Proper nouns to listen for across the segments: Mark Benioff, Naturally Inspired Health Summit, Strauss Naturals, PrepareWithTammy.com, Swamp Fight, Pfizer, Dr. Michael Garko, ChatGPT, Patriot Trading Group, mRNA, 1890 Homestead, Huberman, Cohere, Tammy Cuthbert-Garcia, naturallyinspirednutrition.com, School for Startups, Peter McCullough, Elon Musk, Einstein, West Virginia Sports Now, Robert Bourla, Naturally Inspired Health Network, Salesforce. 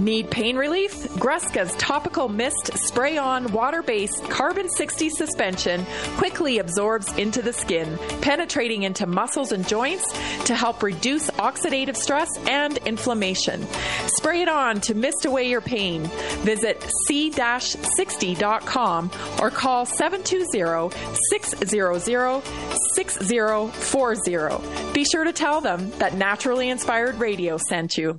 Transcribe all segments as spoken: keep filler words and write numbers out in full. Need pain relief? Greska's Topical Mist Spray-On Water-Based Carbon sixty Suspension quickly absorbs into the skin, penetrating into muscles and joints to help reduce oxidative stress and inflammation. Spray it on to mist away your pain. Visit c dash sixty dot com or call seven two zero, six zero zero, six zero four zero. Be sure to tell them that Naturally Inspired Radio sent you.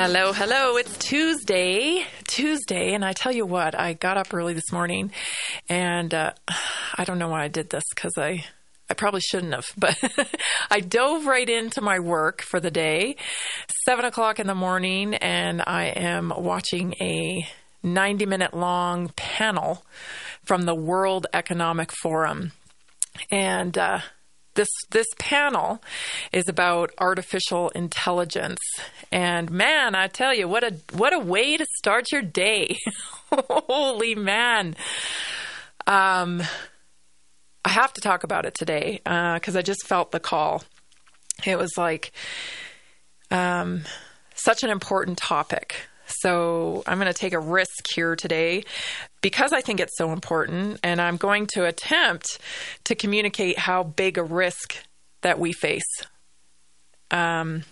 Hello, hello. It's Tuesday, Tuesday, and I tell you what, I got up early this morning, and uh, I don't know why I did this, because I, I probably shouldn't have, but I dove right into my work for the day, seven o'clock in the morning, and I am watching a ninety-minute long panel from the World Economic Forum, and uh This this panel is about artificial intelligence, and man, I tell you, what a what a way to start your day! Holy man! Um, I have to talk about it today because uh, I just felt the call. It was like um, such an important topic. So I'm going to take a risk here today because I think it's so important, and I'm going to attempt to communicate how big a risk that we face. Um,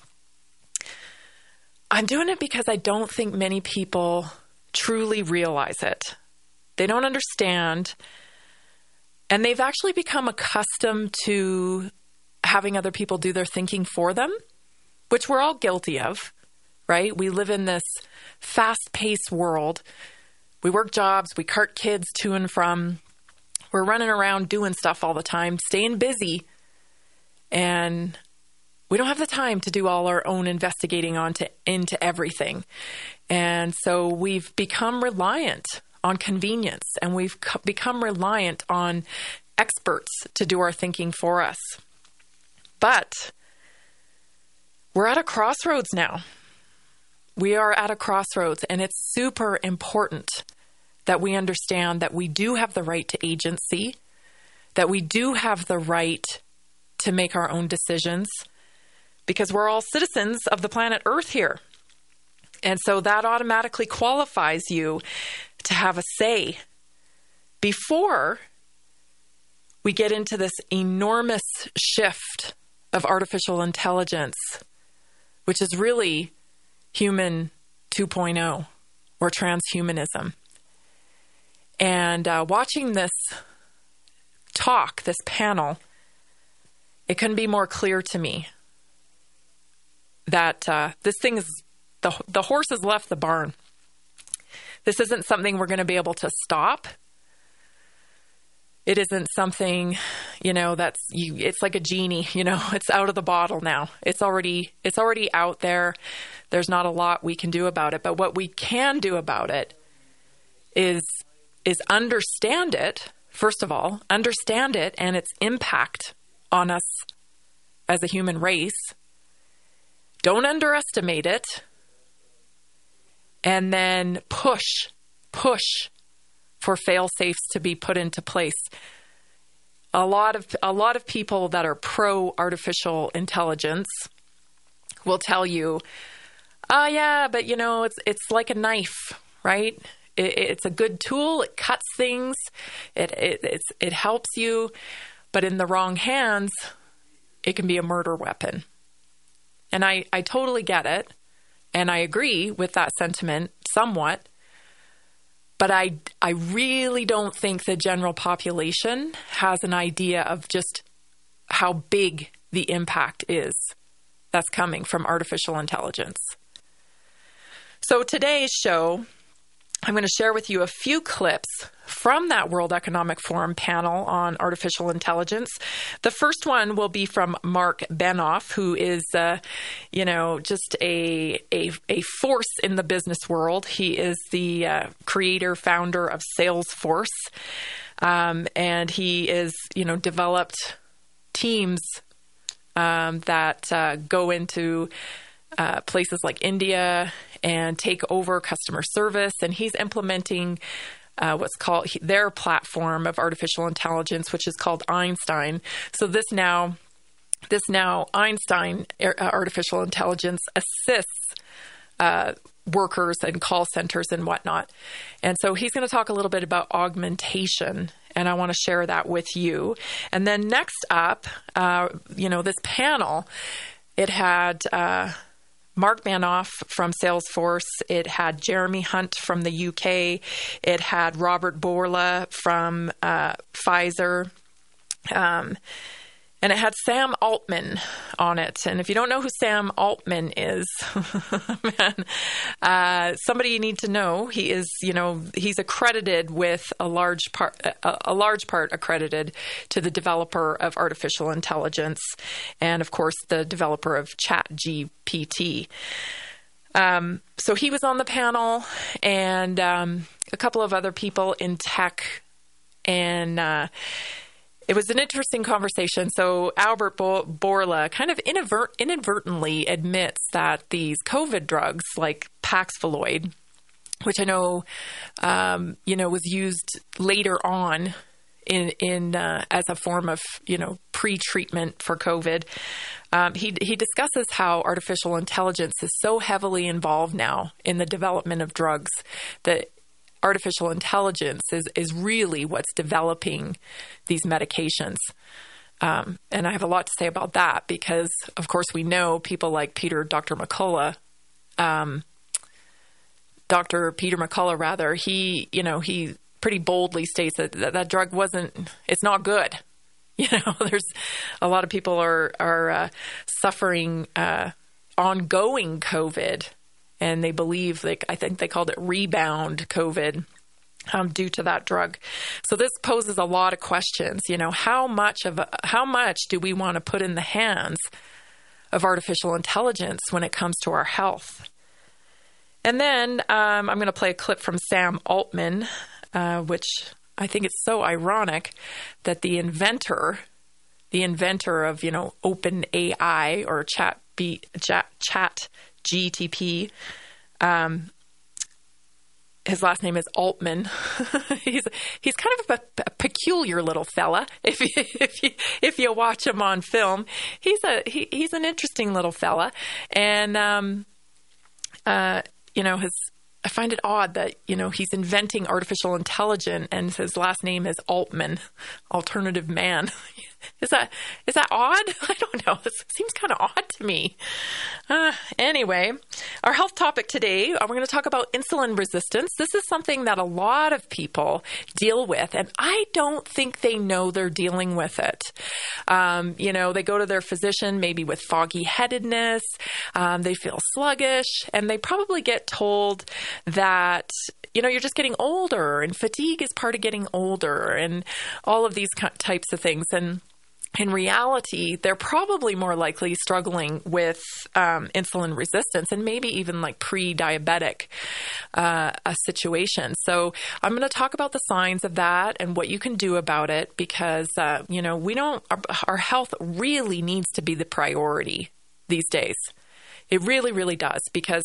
I'm doing it because I don't think many people truly realize it. They don't understand, and they've actually become accustomed to having other people do their thinking for them, which we're all guilty of, right? We live in this fast-paced world. We work jobs, we cart kids to and from. We're running around doing stuff all the time, staying busy, and we don't have the time to do all our own investigating onto into everything. And so we've become reliant on convenience, and we've co- become reliant on experts to do our thinking for us. But we're at a crossroads now. We are at a crossroads, and it's super important that we understand that we do have the right to agency, that we do have the right to make our own decisions, because we're all citizens of the planet Earth here. And so that automatically qualifies you to have a say before we get into this enormous shift of artificial intelligence, which is really human two point oh or transhumanism. And uh, watching this talk, this panel, it couldn't be more clear to me that uh, this thing is, the, the horse has left the barn. This isn't something we're going to be able to stop. It isn't something, you know, that's, you, it's like a genie, you know, it's out of the bottle now. It's already, it's already out there. There's not a lot we can do about it, but what we can do about it is, is understand it. First of all, understand it and its impact on us as a human race. Don't underestimate it. And then push, push for fail-safes to be put into place. A lot of a lot of people that are pro-artificial intelligence will tell you, oh, yeah, but, you know, it's it's like a knife, right? It, it's a good tool. It cuts things. It, it, it's, it helps you. But in the wrong hands, it can be a murder weapon. And I, I totally get it. And I agree with that sentiment somewhat, but I, I really don't think the general population has an idea of just how big the impact is that's coming from artificial intelligence. So today's show, I'm going to share with you a few clips from that World Economic Forum panel on artificial intelligence. The first one will be from Mark Benioff, who is, uh, you know, just a, a a force in the business world. He is the uh, creator, founder of Salesforce, um, and he is, you know, developed teams um, that uh, go into Uh, places like India and take over customer service. And he's implementing uh, what's called their platform of artificial intelligence, which is called Einstein. So this now, this now Einstein artificial intelligence assists uh, workers and call centers and whatnot. And so he's going to talk a little bit about augmentation, and I want to share that with you. And then next up, uh, you know, this panel, it had Uh, Mark Benioff from Salesforce. It had Jeremy Hunt from the U K. It had Robert Bourla from uh, Pfizer. Um, and it had Sam Altman on it. And if you don't know who Sam Altman is, man, uh, somebody you need to know. He is, you know, he's accredited with a large part, a, a large part accredited to the developer of artificial intelligence, and of course the developer of ChatGPT. Um, so he was on the panel, and um, a couple of other people in tech, and Uh, It was an interesting conversation. So Albert Bourla kind of inadvert- inadvertently admits that these COVID drugs like Paxlovid, which I know, um, you know, was used later on in in uh, as a form of, you know, pre-treatment for COVID. Um, he he discusses how artificial intelligence is so heavily involved now in the development of drugs that artificial intelligence is is really what's developing these medications. Um, and I have a lot to say about that because, of course, we know people like Peter, Dr. McCullough, um, Dr. Peter McCullough, rather, he, you know, he pretty boldly states that that, that drug wasn't, it's not good. You know, there's a lot of people are, are uh, suffering uh, ongoing COVID, and they believe, like, I think they called it rebound COVID. Um, due to that drug. So this poses a lot of questions. You know, how much of a, how much do we want to put in the hands of artificial intelligence when it comes to our health? And then um, I'm going to play a clip from Sam Altman, uh, which I think it's so ironic that the inventor, the inventor of, you know, Open A I or Chat B, Chat, Chat G T P, um, his last name is Altman. he's he's kind of a, a peculiar little fella. If you, if you, if you watch him on film, he's a he, he's an interesting little fella. And um, uh, you know, his I find it odd that, you know, he's inventing artificial intelligence and his last name is Altman, alternative man. Is that is that odd? I don't know. It seems kind of odd to me. Uh, anyway, our health topic today, we're going to talk about insulin resistance. This is something that a lot of people deal with, and I don't think they know they're dealing with it. Um, you know, they go to their physician maybe with foggy-headedness. Um, they feel sluggish, and they probably get told that, you know, you're just getting older, and fatigue is part of getting older, and all of these types of things. And in reality, they're probably more likely struggling with um, insulin resistance and maybe even like pre-diabetic uh, a situation. So I'm going to talk about the signs of that and what you can do about it because, uh, you know, we don't our, our health really needs to be the priority these days. It really, really does, because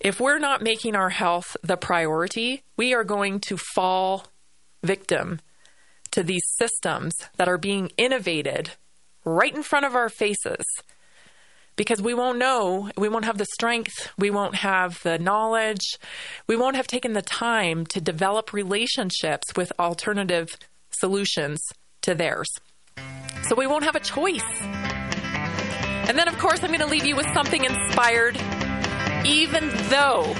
if we're not making our health the priority, we are going to fall victim to these systems that are being innovated right in front of our faces, because we won't know, we won't have the strength, we won't have the knowledge, we won't have taken the time to develop relationships with alternative solutions to theirs. So we won't have a choice. And then, of course, I'm going to leave you with something inspired. Even though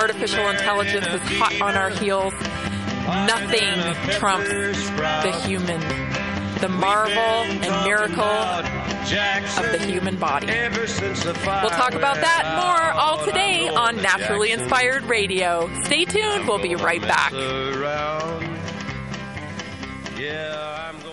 artificial intelligence is hot on our heels, nothing trumps the human, the marvel and miracle of the human body. We'll talk about that more all today on Naturally Inspired Radio. Stay tuned. We'll be right back. Yeah, I'm going.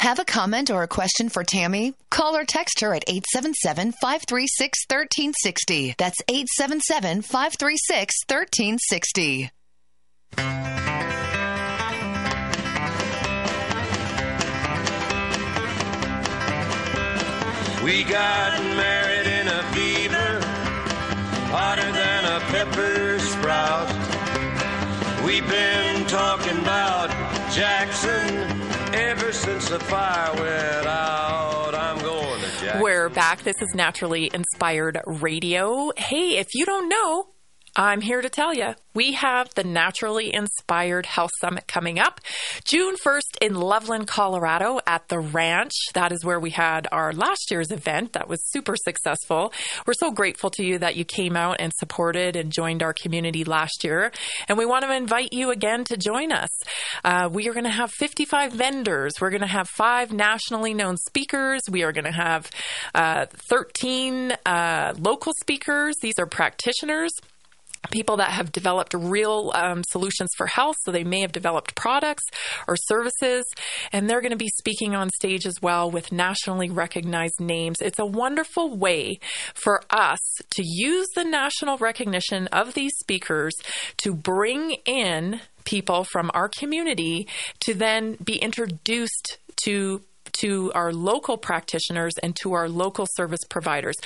Have a comment or a question for Tammy? Call or text her at eight seven seven, five three six, one three six zero. That's eight seven seven, five three six, one three six zero. We got married in a fever, hotter than a pepper sprout. We've been talking about Jackson. the fire went out, I'm going to Jackson. We're back. This is Naturally Inspired Radio. Hey, if you don't know, I'm here to tell you, we have the Naturally Inspired Health Summit coming up June first in Loveland, Colorado at the Ranch. That is where we had our last year's event that was super successful. We're so grateful to you that you came out and supported and joined our community last year. And we want to invite you again to join us. Uh, we are going to have fifty-five vendors. We're going to have five nationally known speakers. We are going to have uh, thirteen uh, local speakers. These are practitioners. People that have developed real um, solutions for health. So they may have developed products or services, and they're going to be speaking on stage as well with nationally recognized names. It's a wonderful way for us to use the national recognition of these speakers to bring in people from our community to then be introduced to to our local practitioners and to our local service providers.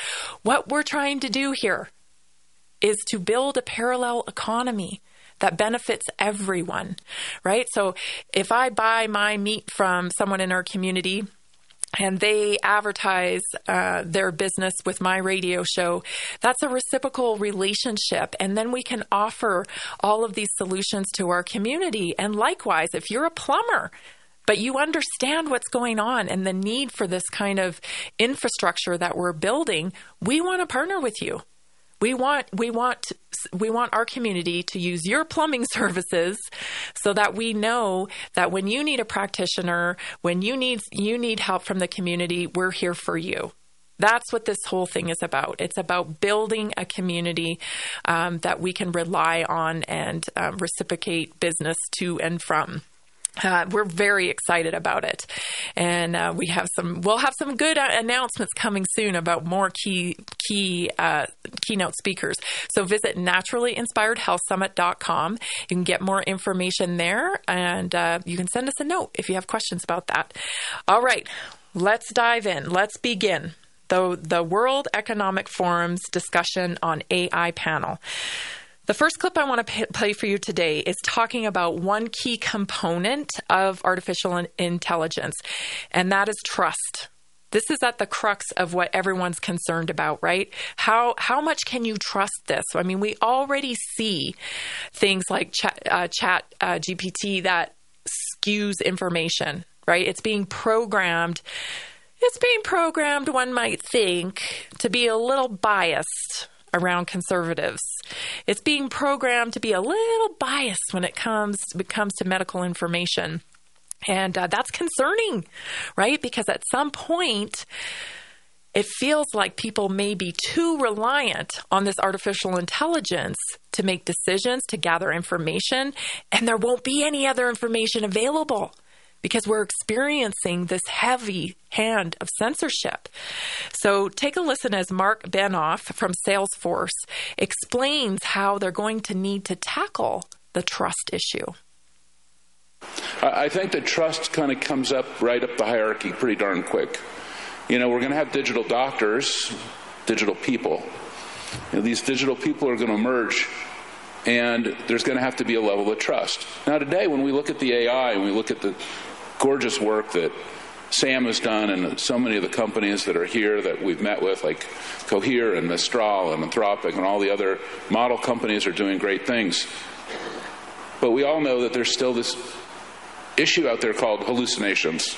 What we're trying to do here is to build a parallel economy that benefits everyone, right? So if I buy my meat from someone in our community and they advertise uh, their business with my radio show, that's a reciprocal relationship. And then we can offer all of these solutions to our community. And likewise, if you're a plumber, but you understand what's going on and the need for this kind of infrastructure that we're building, we want to partner with you. We want we want we want our community to use your plumbing services so that we know that when you need a practitioner, when you need you need help from the community, we're here for you. That's what this whole thing is about. It's about building a community um, that we can rely on and uh, reciprocate business to and from. Uh, we're very excited about it, and uh, we have some. We'll have some good uh, announcements coming soon about more key key uh, keynote speakers. So visit naturally inspired health summit dot com. You can get more information there, and uh, you can send us a note if you have questions about that. All right, let's dive in. Let's begin the the World Economic Forum's discussion on A I panel. The first clip I want to play for you today is talking about one key component of artificial intelligence, and that is trust. This is at the crux of what everyone's concerned about, right? How how much can you trust this? I mean, we already see things like chat, uh, chat uh, G P T that skews information, right? It's being programmed. It's being programmed, one might think, to be a little biased around conservatives. It's being programmed to be a little biased when it comes, it comes to medical information. And uh, that's concerning, right? Because at some point, it feels like people may be too reliant on this artificial intelligence to make decisions, to gather information, and there won't be any other information available because we're experiencing this heavy hand of censorship. So take a listen as Mark Benioff from Salesforce explains how they're going to need to tackle the trust issue. I think that trust kind of comes up right up the hierarchy pretty darn quick. You know, we're going to have digital doctors, digital people. You know, these digital people are going to emerge, and there's going to have to be a level of trust. Now today, when we look at the A I and we look at the gorgeous work that Sam has done and so many of the companies that are here that we've met with, like Cohere and Mistral and Anthropic and all the other model companies, are doing great things. But we all know that there's still this issue out there called hallucinations.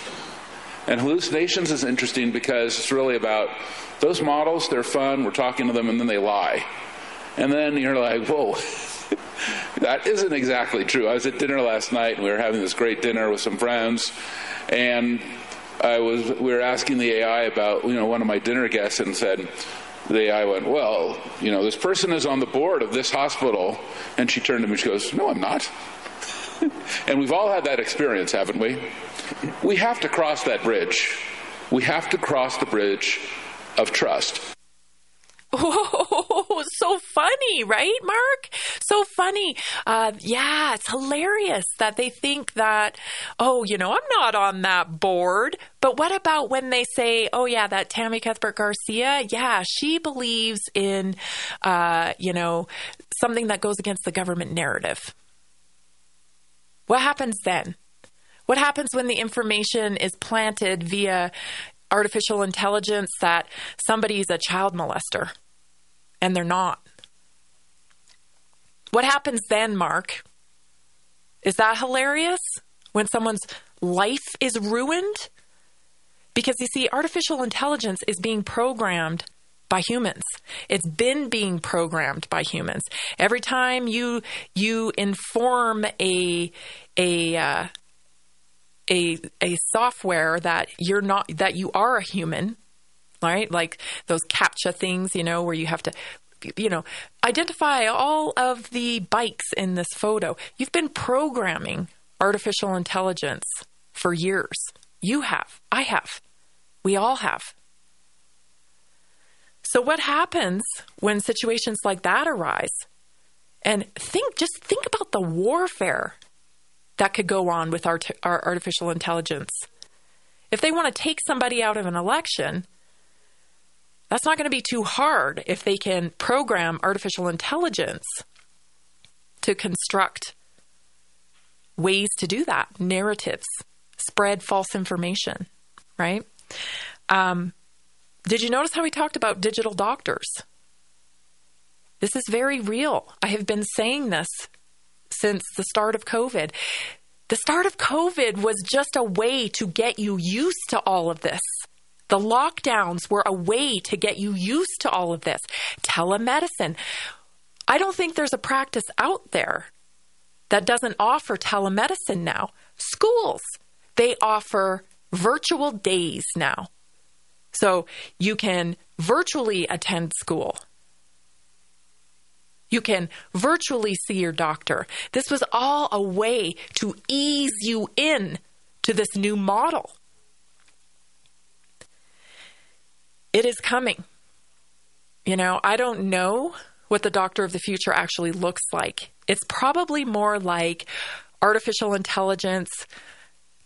And hallucinations is interesting because it's really about those models, they're fun, we're talking to them, and then they lie. And then you're like, whoa. That isn't exactly true. I was at dinner last night, and we were having this great dinner with some friends, and I was we were asking the A I about, you know, one of my dinner guests, and said, the A I went, well, you know, this person is on the board of this hospital, and she turned to me and she goes, no, I'm not. And we've all had that experience, haven't we? We have to cross that bridge. We have to cross the bridge of trust. Oh, so funny, right, Mark? So funny. Uh, yeah, it's hilarious that they think that, oh, you know, I'm not on that board. But what about when they say, oh, yeah, that Tammy Cuthbert-Garcia, yeah, she believes in, uh, you know, something that goes against the government narrative. What happens then? What happens when the information is planted via artificial intelligence that somebody's a child molester and they're not? What happens then, Mark? Is that hilarious? When someone's life is ruined? Because you see, artificial intelligence is being programmed by humans. It's been being programmed by humans. Every time you you inform a a uh, a a software that you're not that you are a human, right? Like those CAPTCHA things, you know, where you have to, you know, identify all of the bikes in this photo. You've been programming artificial intelligence for years. You have. I have. We all have. So what happens when situations like that arise? And think, just think about the warfare that could go on with our, our artificial intelligence. If they want to take somebody out of an election, that's not going to be too hard if they can program artificial intelligence to construct ways to do that, narratives, spread false information, right? Um, did you notice how we talked about digital doctors? This is very real. I have been saying this since the start of COVID. The start of COVID was just a way to get you used to all of this. The lockdowns were a way to get you used to all of this. Telemedicine. I don't think there's a practice out there that doesn't offer telemedicine now. Schools, they offer virtual days now. So you can virtually attend school. You can virtually see your doctor. This was all a way to ease you in to this new model. It is coming. You know, I don't know what the doctor of the future actually looks like. It's probably more like artificial intelligence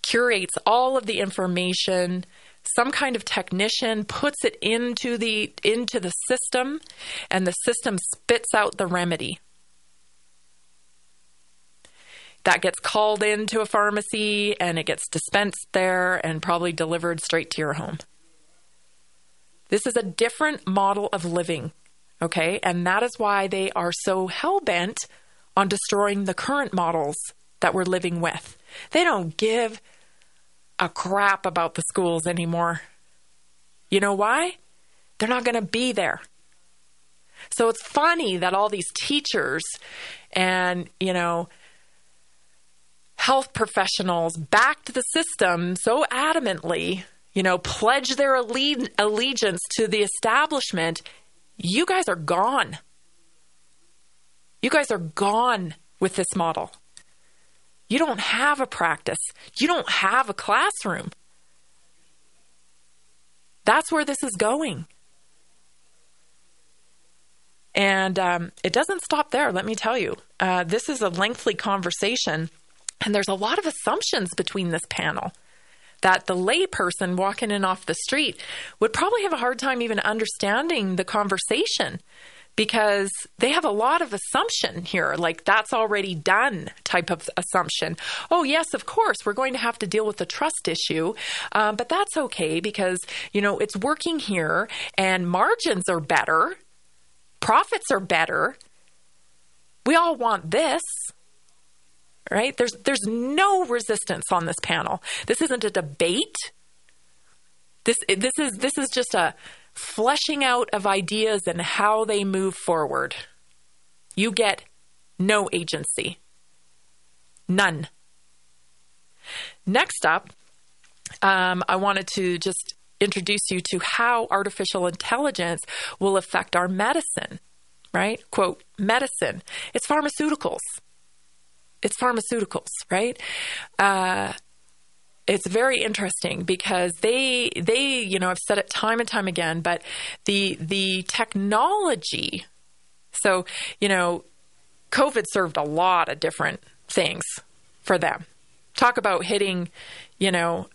curates all of the information. Some kind of technician puts it into the into the system, and the system spits out the remedy. That gets called into a pharmacy, and it gets dispensed there and probably delivered straight to your home. This is a different model of living, okay? And that is why they are so hell-bent on destroying the current models that we're living with. They don't give a crap about the schools anymore. You know why? They're not going to be there. So it's funny that all these teachers and, you know, health professionals backed the system so adamantly, you know, pledge their alle- allegiance to the establishment. You guys are gone. You guys are gone with this model. You don't have a practice. You don't have a classroom. That's where this is going. And um, it doesn't stop there, let me tell you. Uh, this is a lengthy conversation, and there's a lot of assumptions between this panel that the layperson walking in off the street would probably have a hard time even understanding the conversation, because they have a lot of assumption here, like that's already done type of assumption. Oh, yes, of course, we're going to have to deal with the trust issue, um, but that's okay because, you know, it's working here and margins are better, profits are better. We all want this, right? There's, there's no resistance on this panel. This isn't a debate. This, this is, this is just a fleshing out of ideas and how they move forward. You get no agency. None. Next up, um, I wanted to just introduce you to how artificial intelligence will affect our medicine, right? Quote, medicine. It's pharmaceuticals. It's pharmaceuticals, right? Uh, It's very interesting because they, they, you know, I've said it time and time again, but the, the technology, so, you know, COVID served a lot of different things for them. Talk about hitting, you know,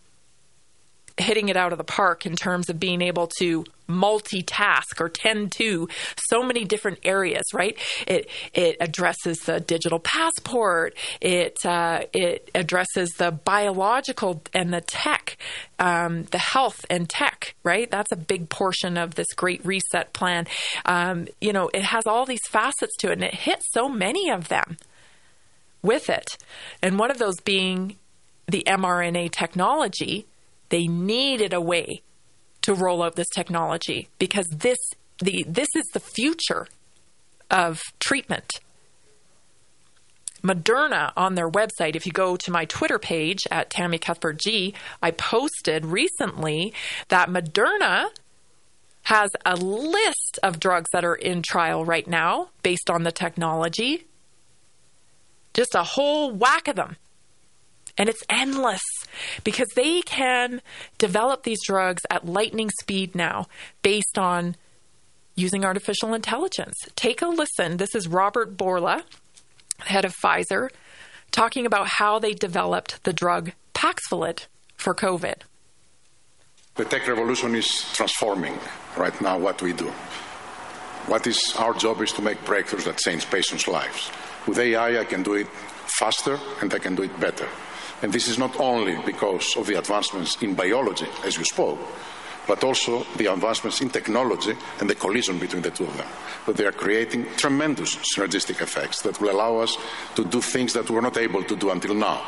hitting it out of the park in terms of being able to multitask or tend to so many different areas, right? It it addresses the digital passport. It uh, it addresses the biological and the tech, um, the health and tech, right? That's a big portion of this Great Reset plan. Um, you know, it has all these facets to it, and it hits so many of them with it. And one of those being the mRNA technology. They needed a way to roll out this technology because this the this is the future of treatment. Moderna, on their website, if you go to my Twitter page at Tammy Cuthbert G, I posted recently that Moderna has a list of drugs that are in trial right now based on the technology. Just a whole whack of them. And it's endless because they can develop these drugs at lightning speed now based on using artificial intelligence. Take a listen. This is Robert Bourla, head of Pfizer, talking about how they developed the drug Paxlovid for COVID. The tech revolution is transforming right now what we do. What is our job is to make breakthroughs that change patients' lives. With A I, I can do it faster and I can do it better. And this is not only because of the advancements in biology, as you spoke, but also the advancements in technology and the collision between the two of them. But they are creating tremendous synergistic effects that will allow us to do things that we were not able to do until now.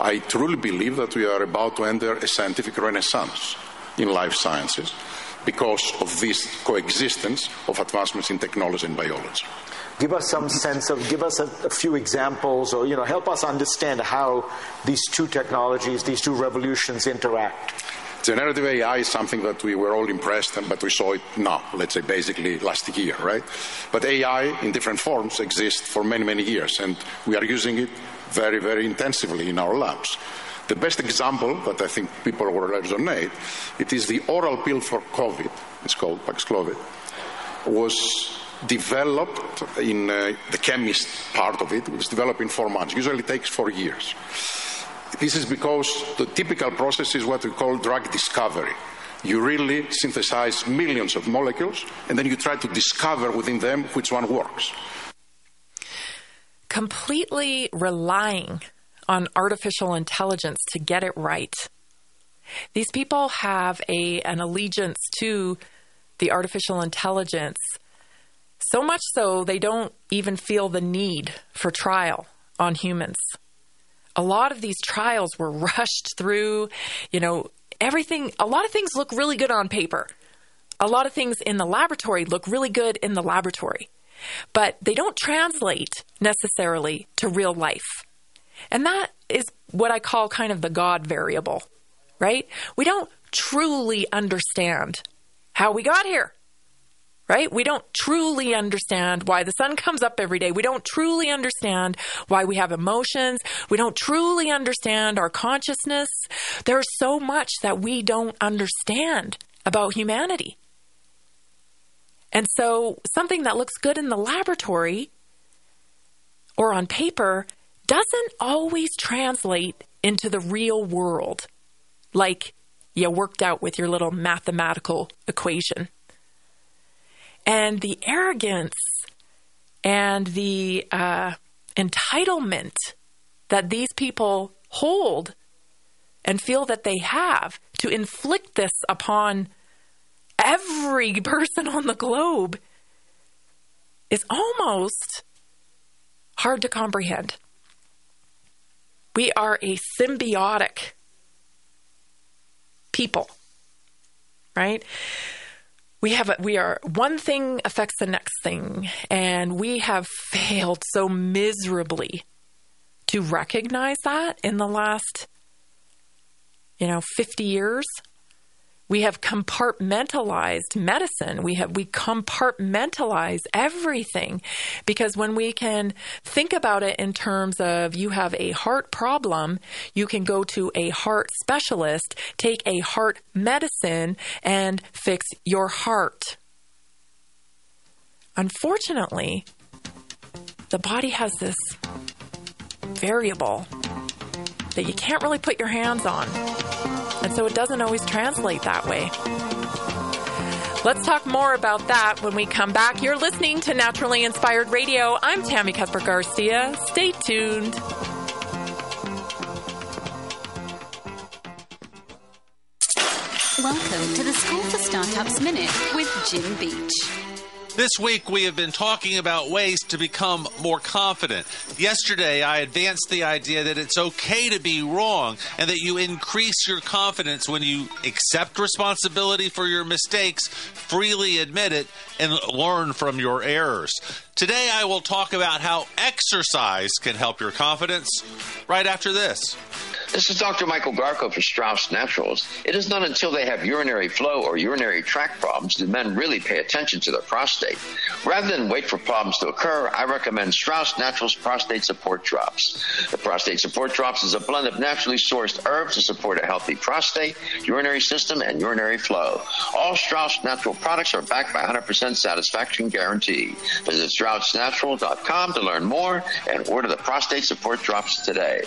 I truly believe that we are about to enter a scientific renaissance in life sciences because of this coexistence of advancements in technology and biology. Give us some sense of, give us a, a few examples or, you know, help us understand how these two technologies, these two revolutions interact. Generative A I is something that we were all impressed with, but we saw it now, let's say basically last year, right? But A I in different forms exists for many, many years, and we are using it very, very intensively in our labs. The best example that I think people will resonate, it is the oral pill for COVID, it's called Paxlovid, was developed in uh, the chemist part of it, was developed in four months. Usually takes four years. This is because the typical process is what we call drug discovery. You really synthesize millions of molecules and then you try to discover within them which one works. Completely relying on artificial intelligence to get it right. These people have a, an allegiance to the artificial intelligence. So much so, they don't even feel the need for trial on humans. A lot of these trials were rushed through, you know, everything. A lot of things look really good on paper. A lot of things in the laboratory look really good in the laboratory, but they don't translate necessarily to real life. And that is what I call kind of the God variable, right? We don't truly understand how we got here. Right? We don't truly understand why the sun comes up every day. We don't truly understand why we have emotions. We don't truly understand our consciousness. There's so much that we don't understand about humanity. And so something that looks good in the laboratory or on paper doesn't always translate into the real world, like you worked out with your little mathematical equation. And the arrogance and the uh, entitlement that these people hold and feel that they have to inflict this upon every person on the globe is almost hard to comprehend. We are a symbiotic people, right? We have a, we are one thing affects the next thing, and we have failed so miserably to recognize that in the last, you know, fifty years. We have compartmentalized medicine. We have we compartmentalize everything, because when we can think about it in terms of you have a heart problem, you can go to a heart specialist, take a heart medicine, and fix your heart. Unfortunately, the body has this variable that you can't really put your hands on. And so it doesn't always translate that way. Let's talk more about that when we come back. You're listening to Naturally Inspired Radio. I'm Tammy Cuthbert-Garcia. Stay tuned. Welcome to the School for Startups Minute with Jim Beach. This week, we have been talking about ways to become more confident. Yesterday, I advanced the idea that it's okay to be wrong and that you increase your confidence when you accept responsibility for your mistakes, freely admit it, and learn from your errors. Today, I will talk about how exercise can help your confidence right after this. This is Doctor Michael Garko for Strauss Naturals. It is not until they have urinary flow or urinary tract problems that men really pay attention to their prostate. Rather than wait for problems to occur, I recommend Strauss Naturals Prostate Support Drops. The Prostate Support Drops is a blend of naturally sourced herbs to support a healthy prostate, urinary system, and urinary flow. All Strauss Natural products are backed by one hundred percent satisfaction guarantee. Visit Strauss Natural dot com to learn more and order the Prostate Support Drops today.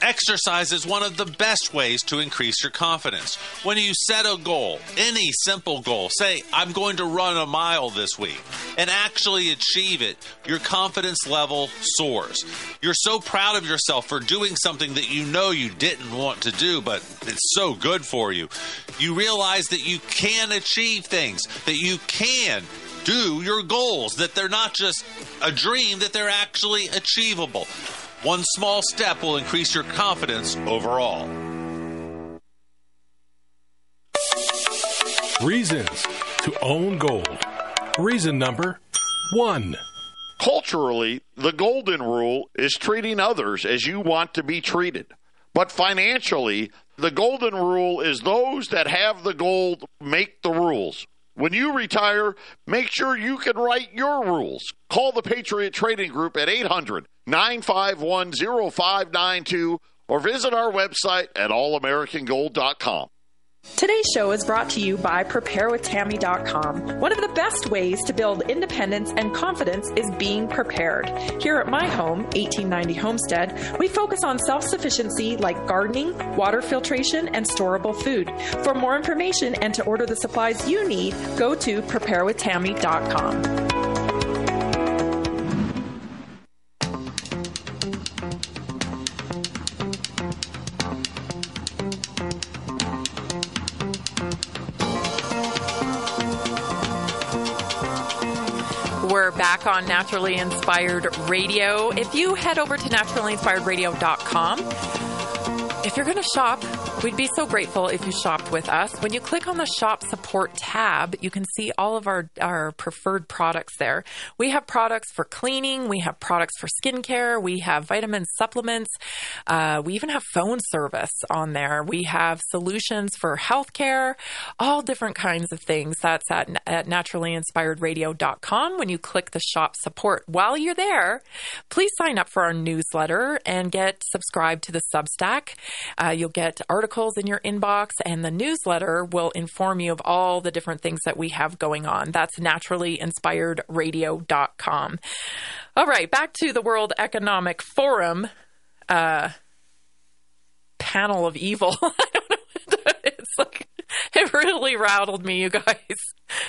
Exercise is one of the best ways to increase your confidence. When you set a goal, any simple goal, say, I'm going to run a mile this week, and actually achieve it, your confidence level soars. You're so proud of yourself for doing something that you know you didn't want to do, but it's so good for you. You realize that you can achieve things, that you can do your goals, that they're not just a dream, that they're actually achievable. One small step will increase your confidence overall. Reasons to own gold. Reason number one. Culturally, the golden rule is treating others as you want to be treated. But financially, the golden rule is those that have the gold make the rules. When you retire, make sure you can write your rules. Call the Patriot Trading Group at eight hundred, nine five one, oh five nine two or visit our website at all american gold dot com. Today's show is brought to you by prepare with tammy dot com. One of the best ways to build independence and confidence is being prepared. Here at my home, eighteen ninety Homestead, we focus on self-sufficiency like gardening, water filtration, and storable food. For more information and to order the supplies you need, go to prepare with tammy dot com. We're back on Naturally Inspired Radio. If you head over to naturally inspired radio dot com, if you're going to shop, we'd be so grateful if you shopped with us. When you click on the Shop Support tab, you can see all of our, our preferred products there. We have products for cleaning. We have products for skincare. We have vitamin supplements. Uh, we even have phone service on there. We have solutions for healthcare, all different kinds of things. That's at, at naturally inspired radio dot com when you click the Shop Support. While you're there, please sign up for our newsletter and get subscribed to the Substack. Uh, you'll get articles. Articles in your inbox, and the newsletter will inform you of all the different things that we have going on. That's naturally inspired radio dot com. All right, back to the World Economic Forum uh, panel of evil. I don't know. It's like, it really rattled me, you guys.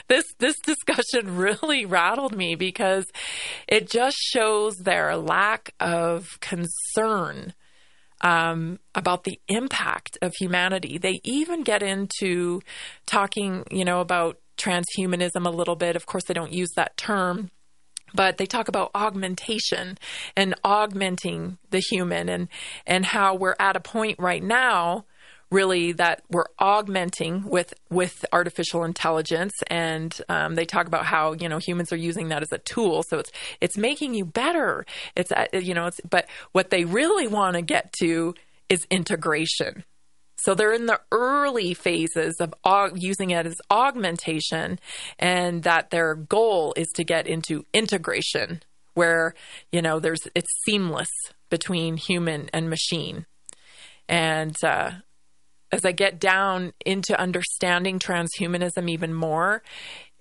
This this discussion really rattled me because it just shows their lack of concern Um, about the impact of humanity. They even get into talking, you know, about transhumanism a little bit. Of course, they don't use that term, but they talk about augmentation and augmenting the human and, and how we're at a point right now, really, that we're augmenting with, with artificial intelligence. And um, they talk about how, you know, humans are using that as a tool. So it's, it's making you better. It's, you know, it's, but what they really want to get to is integration. So they're in the early phases of aug- using it as augmentation, and that their goal is to get into integration where, you know, there's, it's seamless between human and machine. And, uh, as I get down into understanding transhumanism even more,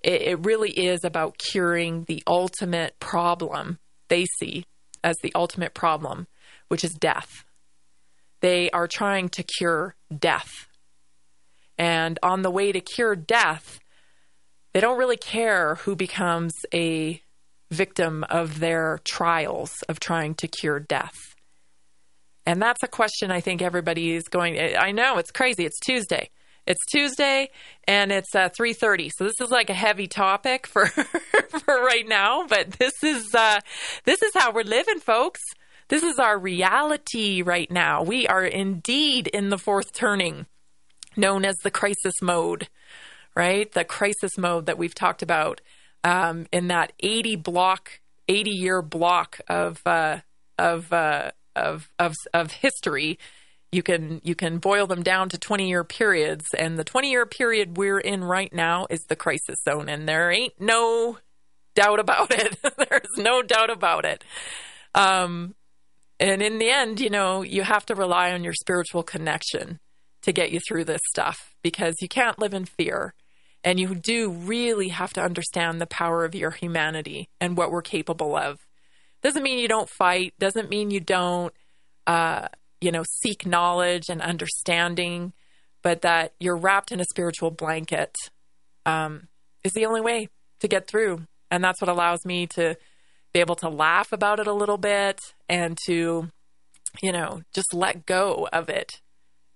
it, it really is about curing the ultimate problem they see as the ultimate problem, which is death. They are trying to cure death and on the way to cure death, they don't really care who becomes a victim of their trials of trying to cure death. And that's a question I think everybody is going, I know it's crazy. It's Tuesday. It's Tuesday and it's uh, three thirty. So this is like a heavy topic for, for right now, but this is, uh, this is how we're living, folks. This is our reality right now. We are indeed in the fourth turning, known as the crisis mode, right? The crisis mode that we've talked about um, in that eighty block, eighty year block of, uh, of, uh, of, of, of history. You can, you can boil them down to twenty year periods, and the twenty year period we're in right now is the crisis zone. And there ain't no doubt about it. There's no doubt about it. Um, And in the end, you know, you have to rely on your spiritual connection to get you through this stuff, because you can't live in fear. And you do really have to understand the power of your humanity and what we're capable of. Doesn't mean you don't fight. Doesn't mean you don't, uh, you know, seek knowledge and understanding, but that you're wrapped in a spiritual blanket um, is the only way to get through. And that's what allows me to be able to laugh about it a little bit and to, you know, just let go of it.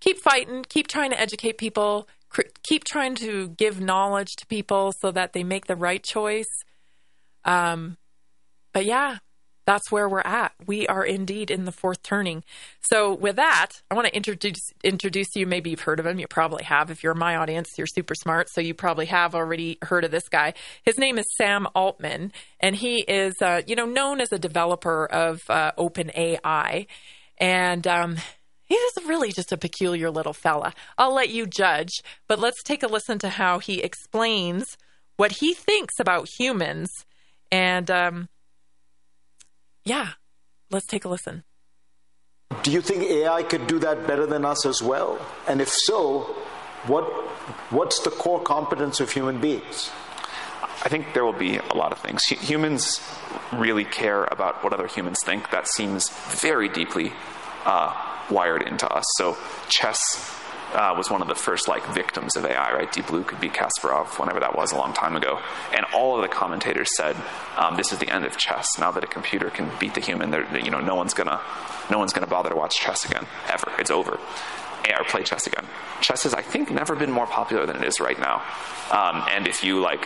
Keep fighting, keep trying to educate people, cr- keep trying to give knowledge to people so that they make the right choice. Um, but yeah, that's where we're at. We are indeed in the fourth turning. So with that, I want to introduce introduce you. Maybe you've heard of him. You probably have. If you're my audience, you're super smart, so you probably have already heard of this guy. His name is Sam Altman, and he is uh, you know known as a developer of uh, OpenAI, and um, he's really just a peculiar little fella. I'll let you judge, but let's take a listen to how he explains what he thinks about humans, and um, yeah, let's take a listen. Do you think A I could do that better than us as well? And if so, what what's the core competence of human beings? I think there will be a lot of things. Humans really care about what other humans think. That seems very deeply uh, wired into us. So chess uh, was one of the first like victims of A I, right? Deep Blue could be Kasparov, whenever that was, a long time ago. And all of the commentators said, um, "This is the end of chess. Now that a computer can beat the human, you know, no one's gonna, no one's gonna bother to watch chess again ever. It's over, or play chess again." Chess has, I think, never been more popular than it is right now. Um, and if you like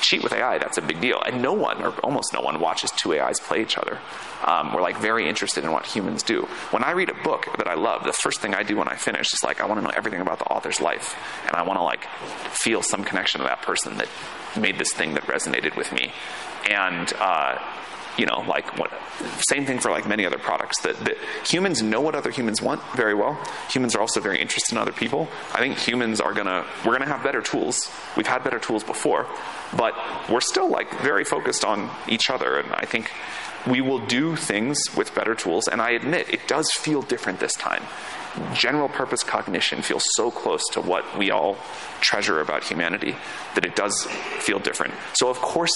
cheat with A I, that's a big deal. And no one, or almost no one, watches two A Is play each other. Um, we're like very interested in what humans do. When I read a book that I love, the first thing I do when I finish is like, I want to know everything about the author's life. And I want to like feel some connection to that person that made this thing that resonated with me. And, uh, you know, like what, same thing for like many other products, that, that humans know what other humans want very well. Humans are also very interested in other people. I think humans are gonna, we're gonna have better tools. We've had better tools before, but we're still like very focused on each other. And I think we will do things with better tools. And I admit it does feel different this time. General purpose cognition feels so close to what we all treasure about humanity that it does feel different. So of course,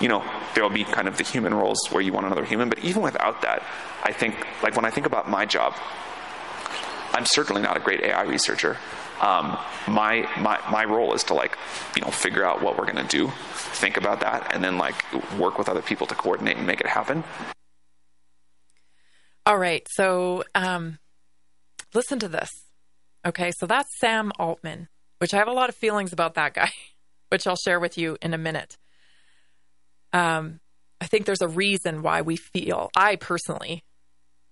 you know, there will be kind of the human roles where you want another human. But even without that, I think, like when I think about my job, I'm certainly not a great A I researcher. Um, my, my, my role is to like, you know, figure out what we're going to do, think about that, and then like work with other people to coordinate and make it happen. All right. So, um, listen to this. Okay. So that's Sam Altman, which I have a lot of feelings about that guy, which I'll share with you in a minute. Um, I think there's a reason why we feel, I personally,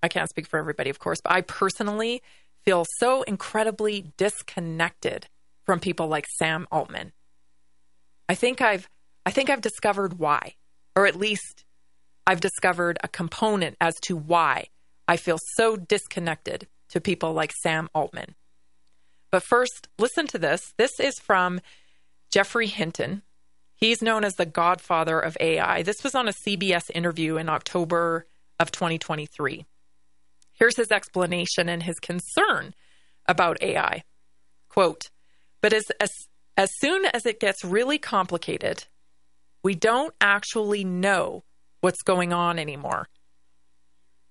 I can't speak for everybody, of course, but I personally feel so incredibly disconnected from people like Sam Altman. I think I've, I think I've discovered why, or at least I've discovered a component as to why I feel so disconnected to people like Sam Altman. But first, listen to this. This is from Geoffrey Hinton. He's known as the godfather of A I. This was on a C B S interview in October of twenty twenty-three. Here's his explanation and his concern about A I. Quote, but as, as, as soon as it gets really complicated, we don't actually know what's going on anymore,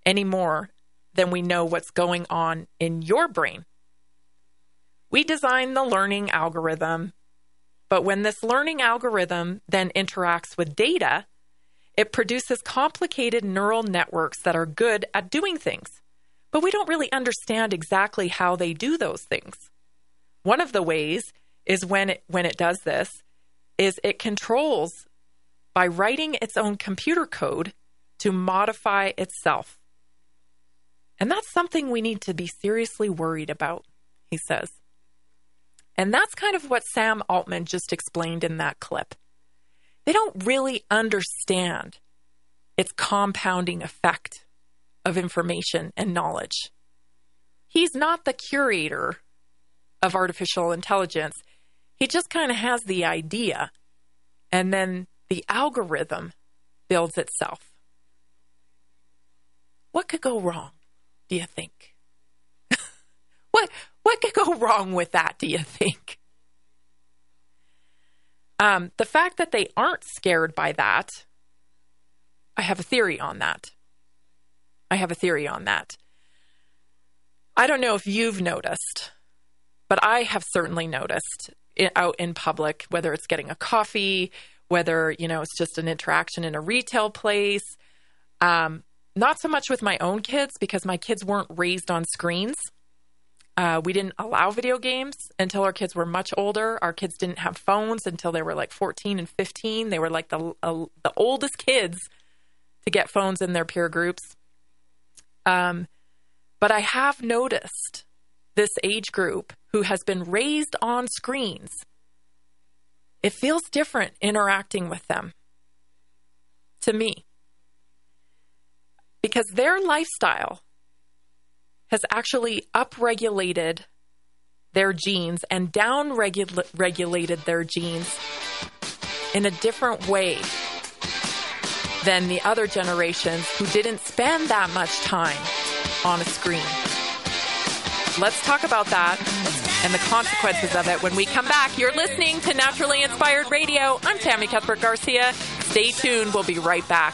any more than we know what's going on in your brain. We design the learning algorithm, but when this learning algorithm then interacts with data, it produces complicated neural networks that are good at doing things, but we don't really understand exactly how they do those things. One of the ways is when it, when it does this is it controls by writing its own computer code to modify itself. And that's something we need to be seriously worried about, he says. And that's kind of what Sam Altman just explained in that clip. They don't really understand its compounding effect of information and knowledge. He's not the curator of artificial intelligence. He just kind of has the idea, and then the algorithm builds itself. What could go wrong, do you think? What what could go wrong with that, do you think? Um, the fact that they aren't scared by that, I have a theory on that. I have a theory on that. I don't know if you've noticed, but I have certainly noticed in, out in public, whether it's getting a coffee, whether, you know, it's just an interaction in a retail place. Um, not so much with my own kids, because my kids weren't raised on screens. Uh, we didn't allow video games until our kids were much older. Our kids didn't have phones until they were like fourteen and fifteen. They were like the uh, the oldest kids to get phones in their peer groups. Um, but I have noticed this age group who has been raised on screens, it feels different interacting with them, to me, because their lifestyle has actually upregulated their genes and downregulated regula- their genes in a different way than the other generations who didn't spend that much time on a screen. Let's talk about that and the consequences of it when we come back. You're listening to Naturally Inspired Radio. I'm Tammy Cuthbert-Garcia. Stay tuned. We'll be right back.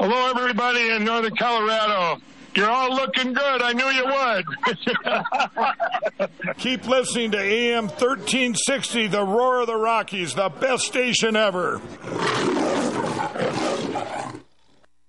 Hello, everybody in Northern Colorado. You're all looking good. I knew you would. Keep listening to A M thirteen sixty, the Roar of the Rockies, the best station ever.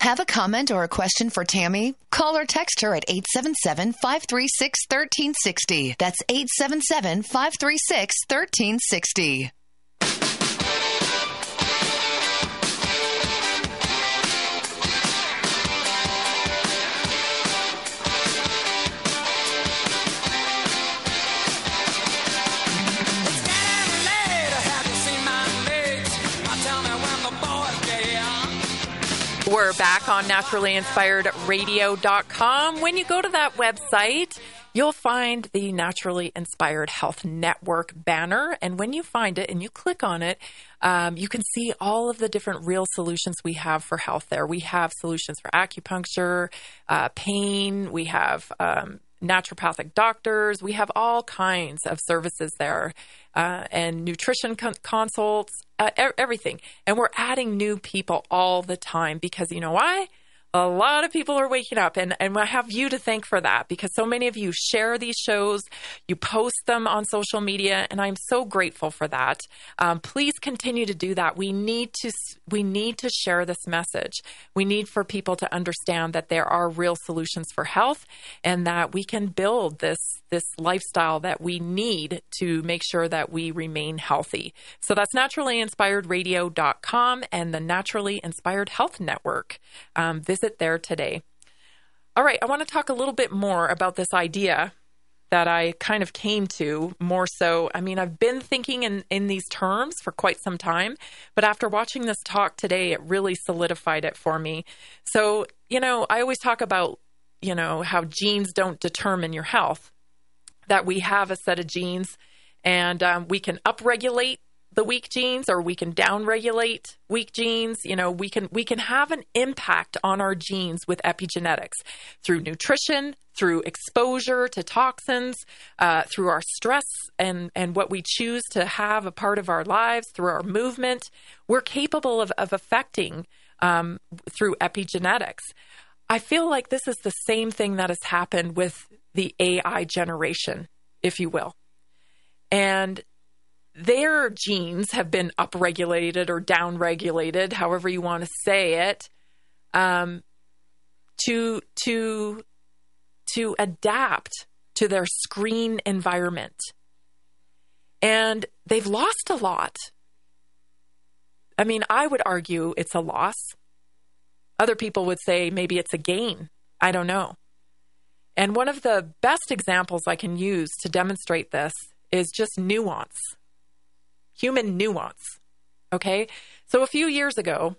Have a comment or a question for Tammy? Call or text her at eight seven seven, five three six, one three six zero. That's eight seven seven, five three six, one three six zero. We're back on naturally inspired radio dot com. When you go to that website, you'll find the Naturally Inspired Health Network banner. And when you find it and you click on it, um, you can see all of the different real solutions we have for health there. We have solutions for acupuncture, uh, pain. We have um, naturopathic doctors. We have all kinds of services there uh, and nutrition con- consults, uh, e- everything. And we're adding new people all the time because you know why? a lot of people are waking up, and, and I have you to thank for that, because so many of you share these shows, you post them on social media, and I'm so grateful for that. Um, please continue to do that. We need to, we need to share this message. We need for people to understand that there are real solutions for health, and that we can build this, this lifestyle that we need to make sure that we remain healthy. So that's naturally inspired radio dot com and the Naturally Inspired Health Network. Um, visit there today. All right, I want to talk a little bit more about this idea that I kind of came to more so. I mean, I've been thinking in, in these terms for quite some time, but after watching this talk today, it really solidified it for me. So, you know, I always talk about, you know, how genes don't determine your health, that we have a set of genes, and um, we can upregulate the weak genes, or we can downregulate weak genes. You know, we can we can have an impact on our genes with epigenetics through nutrition, through exposure to toxins, uh, through our stress and, and what we choose to have a part of our lives, through our movement. We're capable of, of affecting um, through epigenetics. I feel like this is the same thing that has happened with the A I generation, if you will. And their genes have been upregulated or downregulated, however you want to say it, um, to to to adapt to their screen environment. And they've lost a lot. I mean, I would argue it's a loss. Other people would say maybe it's a gain. I don't know. And one of the best examples I can use to demonstrate this is just nuance. Human nuance, okay? So a few years ago,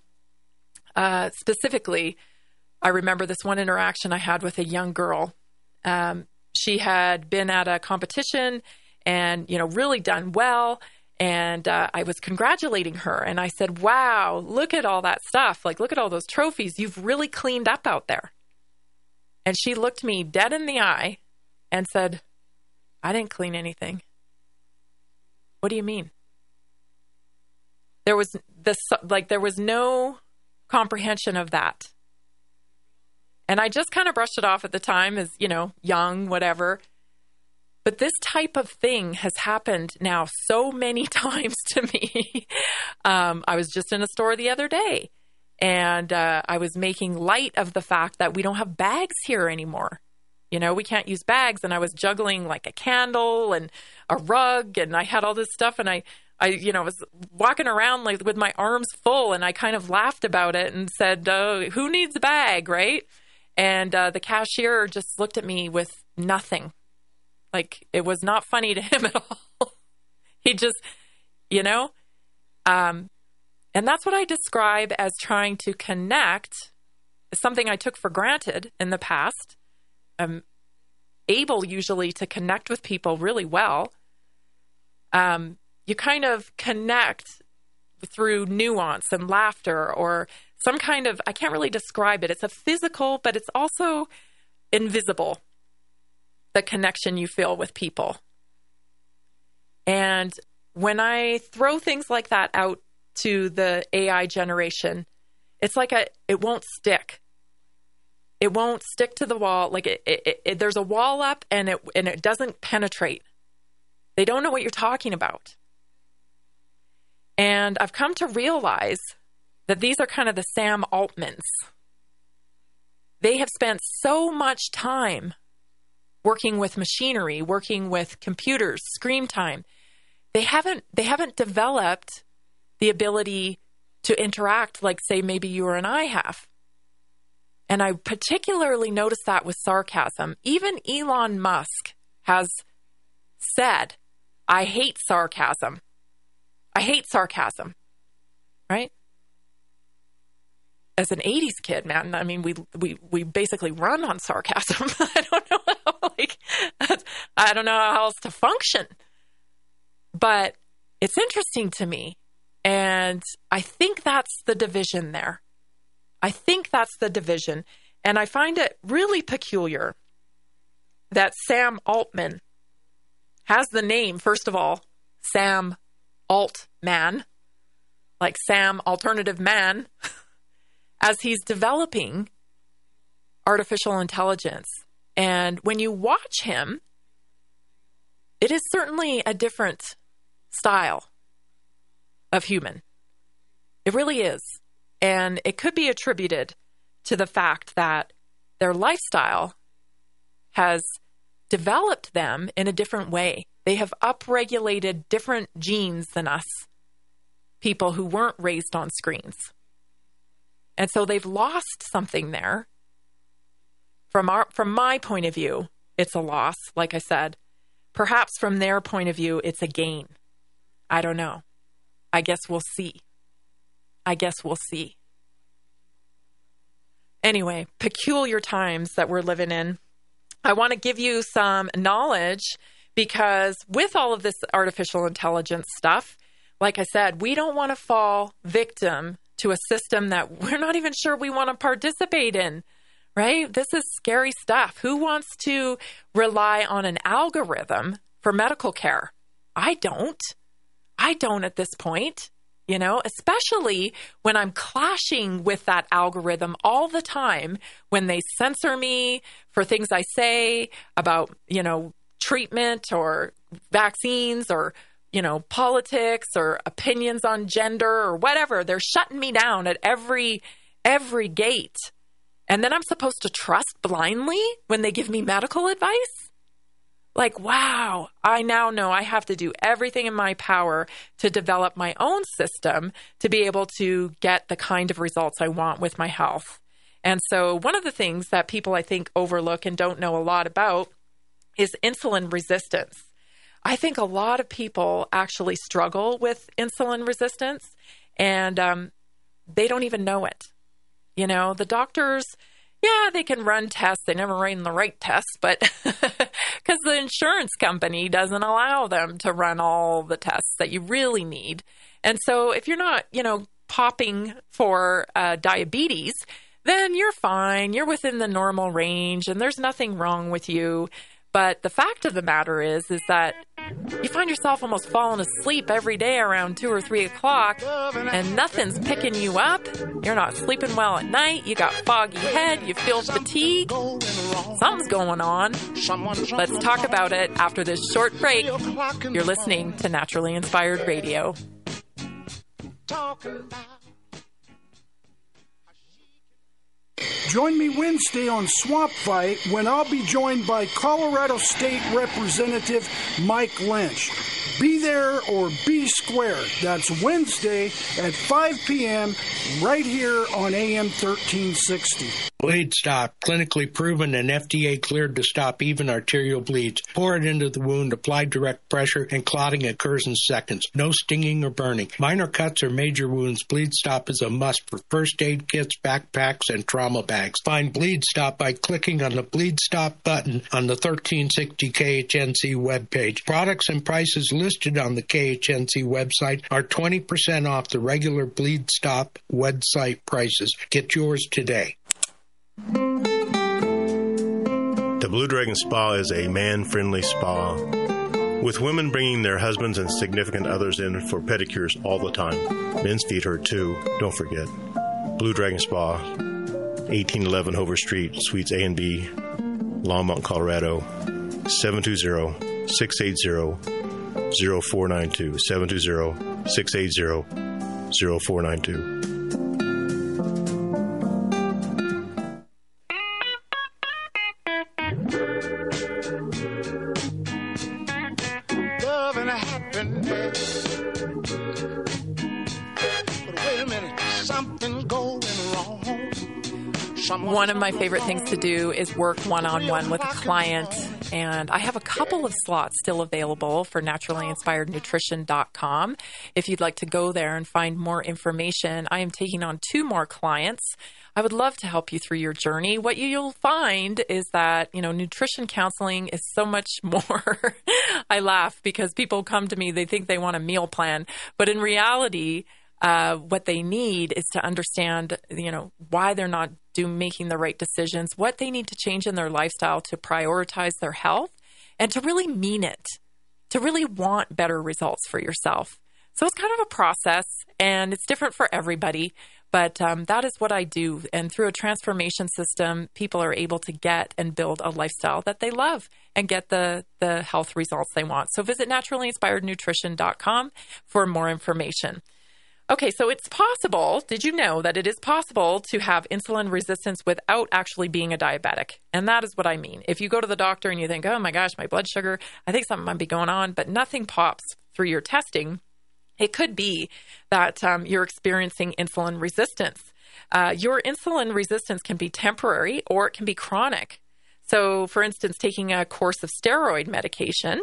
uh, specifically, I remember this one interaction I had with a young girl. Um, she had been at a competition and, you know, really done well, and uh, I was congratulating her, and I said, wow, look at all that stuff. Like, look at all those trophies. You've really cleaned up out there. And she looked me dead in the eye and said, I didn't clean anything. What do you mean? There was this, like, there was no comprehension of that. And I just kind of brushed it off at the time as, you know, young, whatever. But this type of thing has happened now so many times to me. um, I was just in a store the other day, and uh, I was making light of the fact that we don't have bags here anymore. You know, we can't use bags. And I was juggling like a candle and a rug, and I had all this stuff, and I... I, you know, was walking around like with my arms full, and I kind of laughed about it and said, oh, who needs a bag, right? And uh, the cashier just looked at me with nothing. Like, it was not funny to him at all. He just, you know, um, and that's what I describe as trying to connect something I took for granted in the past. I'm able usually to connect with people really well. Um, You kind of connect through nuance and laughter, or some kind of, I can't really describe it. It's a physical, but it's also invisible, the connection you feel with people. And when I throw things like that out to the A I generation, it's like a, it won't stick. It won't stick to the wall. Like it, it, it, there's a wall up, and it, and it doesn't penetrate. They don't know what you're talking about. And I've come to realize that these are kind of the Sam Altmans. They have spent so much time working with machinery, working with computers, screen time. They haven't, they haven't developed the ability to interact like, say, maybe you and I have. And I particularly noticed that with sarcasm. Even Elon Musk has said, I hate sarcasm. I hate sarcasm, right? As an eighties kid, man, I mean, we we we basically run on sarcasm. I don't know how, like, I don't know how else to function. But it's interesting to me, and I think that's the division there. I think that's the division, and I find it really peculiar that Sam Altman has the name, first of all, Sam Altman, like Sam Alternative Man, as he's developing artificial intelligence. And when you watch him, it is certainly a different style of human. It really is. And it could be attributed to the fact that their lifestyle has developed them in a different way. They have upregulated different genes than us, people who weren't raised on screens. And so they've lost something there. From our, from my point of view, it's a loss, like I said. Perhaps from their point of view, it's a gain. I don't know. I guess we'll see. I guess we'll see. Anyway, peculiar times that we're living in. I want to give you some knowledge because with all of this artificial intelligence stuff, like I said, we don't want to fall victim to a system that we're not even sure we want to participate in, right? This is scary stuff. Who wants to rely on an algorithm for medical care? I don't. I don't at this point, you know, especially when I'm clashing with that algorithm all the time, when they censor me for things I say about, you know, treatment or vaccines or, you know, politics or opinions on gender or whatever. They're shutting me down at every, every gate. And then I'm supposed to trust blindly when they give me medical advice? Like, wow, I now know I have to do everything in my power to develop my own system to be able to get the kind of results I want with my health. And so one of the things that people, I think, overlook and don't know a lot about is insulin resistance. I think a lot of people actually struggle with insulin resistance, and um, they don't even know it. You know, the doctors, yeah, they can run tests. They never run the right tests, but because the insurance company doesn't allow them to run all the tests that you really need. And so if you're not, you know, popping for uh, diabetes, then you're fine. You're within the normal range and there's nothing wrong with you. But the fact of the matter is, is that you find yourself almost falling asleep every day around two or three o'clock and nothing's picking you up. You're not sleeping well at night. You got foggy head. You feel fatigued. Something's going on. Let's talk about it after this short break. You're listening to Naturally Inspired Radio. Join me Wednesday on Swamp Fight when I'll be joined by Colorado State Representative Mike Lynch. Be there or be square. That's Wednesday at five p.m. right here on A M thirteen sixty. Bleed Stop, clinically proven and F D A cleared to stop even arterial bleeds. Pour it into the wound, apply direct pressure, and clotting occurs in seconds. No stinging or burning. Minor cuts or major wounds, Bleed Stop is a must for first aid kits, backpacks, and trauma bags. Find Bleed Stop by clicking on the Bleed Stop button on the thirteen sixty K H N C webpage. Products and prices listed on the K H N C website are twenty percent off the regular Bleed Stop website prices. Get yours today. The Blue Dragon Spa is a man-friendly spa, with women bringing their husbands and significant others in for pedicures all the time. Men's feet hurt too, don't forget. Blue Dragon Spa, eighteen eleven Hover Street, Suites A and B, Longmont, Colorado, seven two zero, six eight zero, zero four nine two, seven two zero, six eight zero, zero four nine two. Love and happiness. But wait a minute, something going wrong. Someone, one of my favorite things to do is work one-on-one with a client. And I have a couple of slots still available for naturally inspired nutrition dot com. If you'd like to go there and find more information, I am taking on two more clients. I would love to help you through your journey. What you'll find is that, you know, nutrition counseling is so much more. I laugh because people come to me, they think they want a meal plan, but in reality, Uh, what they need is to understand, you know, why they're not do, making the right decisions, what they need to change in their lifestyle to prioritize their health and to really mean it, to really want better results for yourself. So it's kind of a process and it's different for everybody, But um, that is what I do. And through a transformation system, people are able to get and build a lifestyle that they love and get the, the health results they want. So visit naturally inspired nutrition dot com for more information. Okay, so it's possible, did you know that it is possible to have insulin resistance without actually being a diabetic? And that is what I mean. If you go to the doctor and you think, oh my gosh, my blood sugar, I think something might be going on, but nothing pops through your testing, it could be that um, you're experiencing insulin resistance. Uh, your insulin resistance can be temporary or it can be chronic. So for instance, taking a course of steroid medication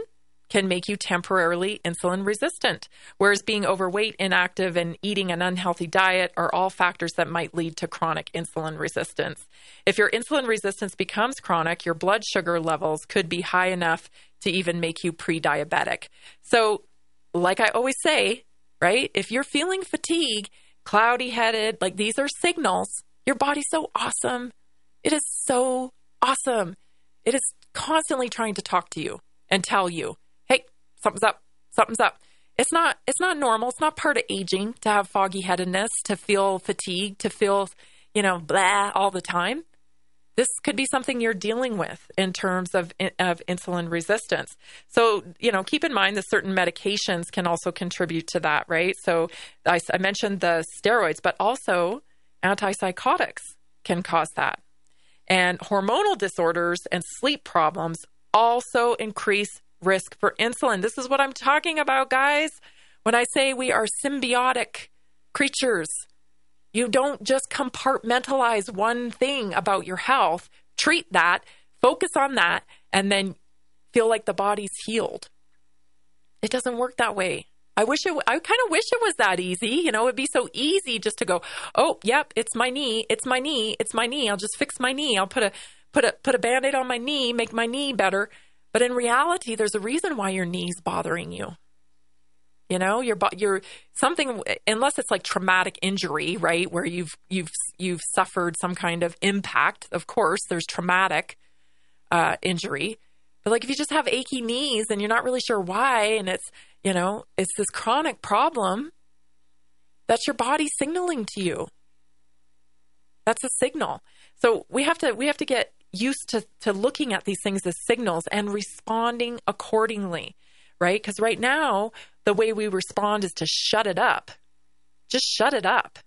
can make you temporarily insulin resistant, whereas being overweight, inactive, and eating an unhealthy diet are all factors that might lead to chronic insulin resistance. If your insulin resistance becomes chronic, your blood sugar levels could be high enough to even make you pre-diabetic. So like I always say, right, if you're feeling fatigue, cloudy-headed, like these are signals. Your body's so awesome. It is so awesome. It is constantly trying to talk to you and tell you, something's up, something's up. It's not, it's not normal. It's not part of aging to have foggy headedness, to feel fatigued, to feel, you know, blah all the time. This could be something you're dealing with in terms of, of insulin resistance. So, you know, keep in mind that certain medications can also contribute to that, right? So I, I mentioned the steroids, but also antipsychotics can cause that. And hormonal disorders and sleep problems also increase risk for insulin. This is what I'm talking about, guys. When I say we are symbiotic creatures, you don't just compartmentalize one thing about your health, treat that, focus on that, and then feel like the body's healed. It doesn't work that way. I wish it, I kind of wish it was that easy. You know, it'd be so easy just to go, oh, yep, it's my knee. It's my knee. It's my knee. I'll just fix my knee. I'll put a, put a, put a Band-Aid on my knee, make my knee better. But in reality, there's a reason why your knee's bothering you. You know, your your something, unless it's like traumatic injury, right, where you've you've you've suffered some kind of impact. Of course, there's traumatic uh, injury, but like if you just have achy knees and you're not really sure why, and it's you know it's this chronic problem, that's your body signaling to you. That's a signal. So we have to we have to get used to, to looking at these things as signals and responding accordingly, right? Because right now, the way we respond is to shut it up. Just shut it up.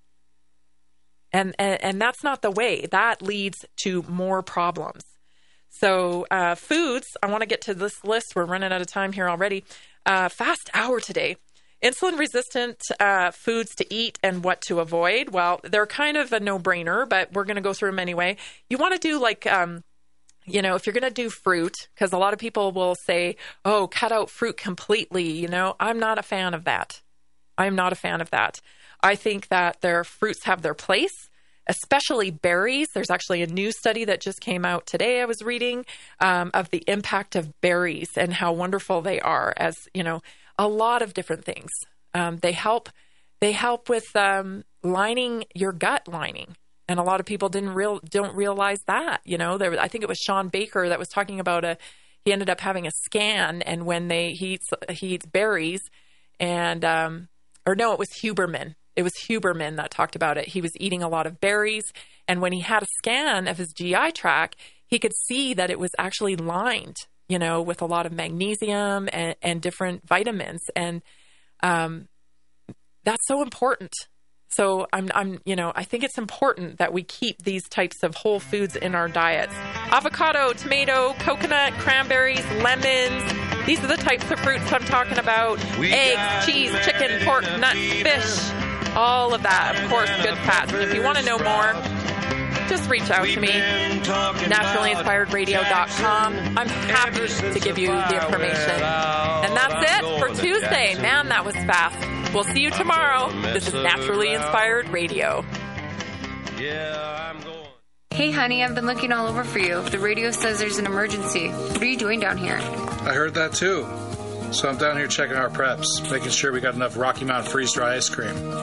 And, and, and that's not the way. That leads to more problems. So uh, foods, I want to get to this list. We're running out of time here already. Uh, fast hour today. Insulin-resistant uh, foods to eat and what to avoid. Well, they're kind of a no-brainer, but we're going to go through them anyway. You want to do like, um, you know, if you're going to do fruit, because a lot of people will say, oh, cut out fruit completely. You know, I'm not a fan of that. I'm not a fan of that. I think that their fruits have their place, especially berries. There's actually a new study that just came out today I was reading um, of the impact of berries and how wonderful they are as, you know, a lot of different things. Um, they help. They help with um, lining your gut lining, and a lot of people didn't real don't realize that. You know, there was, I think it was Sean Baker that was talking about a. He ended up having a scan, and when they he eats he eats berries, and um, or no, it was Huberman. It was Huberman that talked about it. He was eating a lot of berries, and when he had a scan of his G I tract, he could see that it was actually lined, you know, with a lot of magnesium and, and different vitamins. And um, that's so important. So I'm, I'm, you know, I think it's important that we keep these types of whole foods in our diets. Avocado, tomato, coconut, cranberries, lemons. These are the types of fruits I'm talking about. We Eggs, cheese, chicken, pork, nuts, fish, all of that. Of course, good fats. And if you want to know more, just reach out to me, naturally inspired radio dot com. I'm happy to give you the information. And that's it for Tuesday. Man, that was fast. We'll see you tomorrow. This is Naturally Inspired Radio. Yeah, I'm going. Hey, honey, I've been looking all over for you. The radio says there's an emergency. What are you doing down here? I heard that, too. So I'm down here checking our preps, making sure we got enough Rocky Mountain freeze-dry ice cream.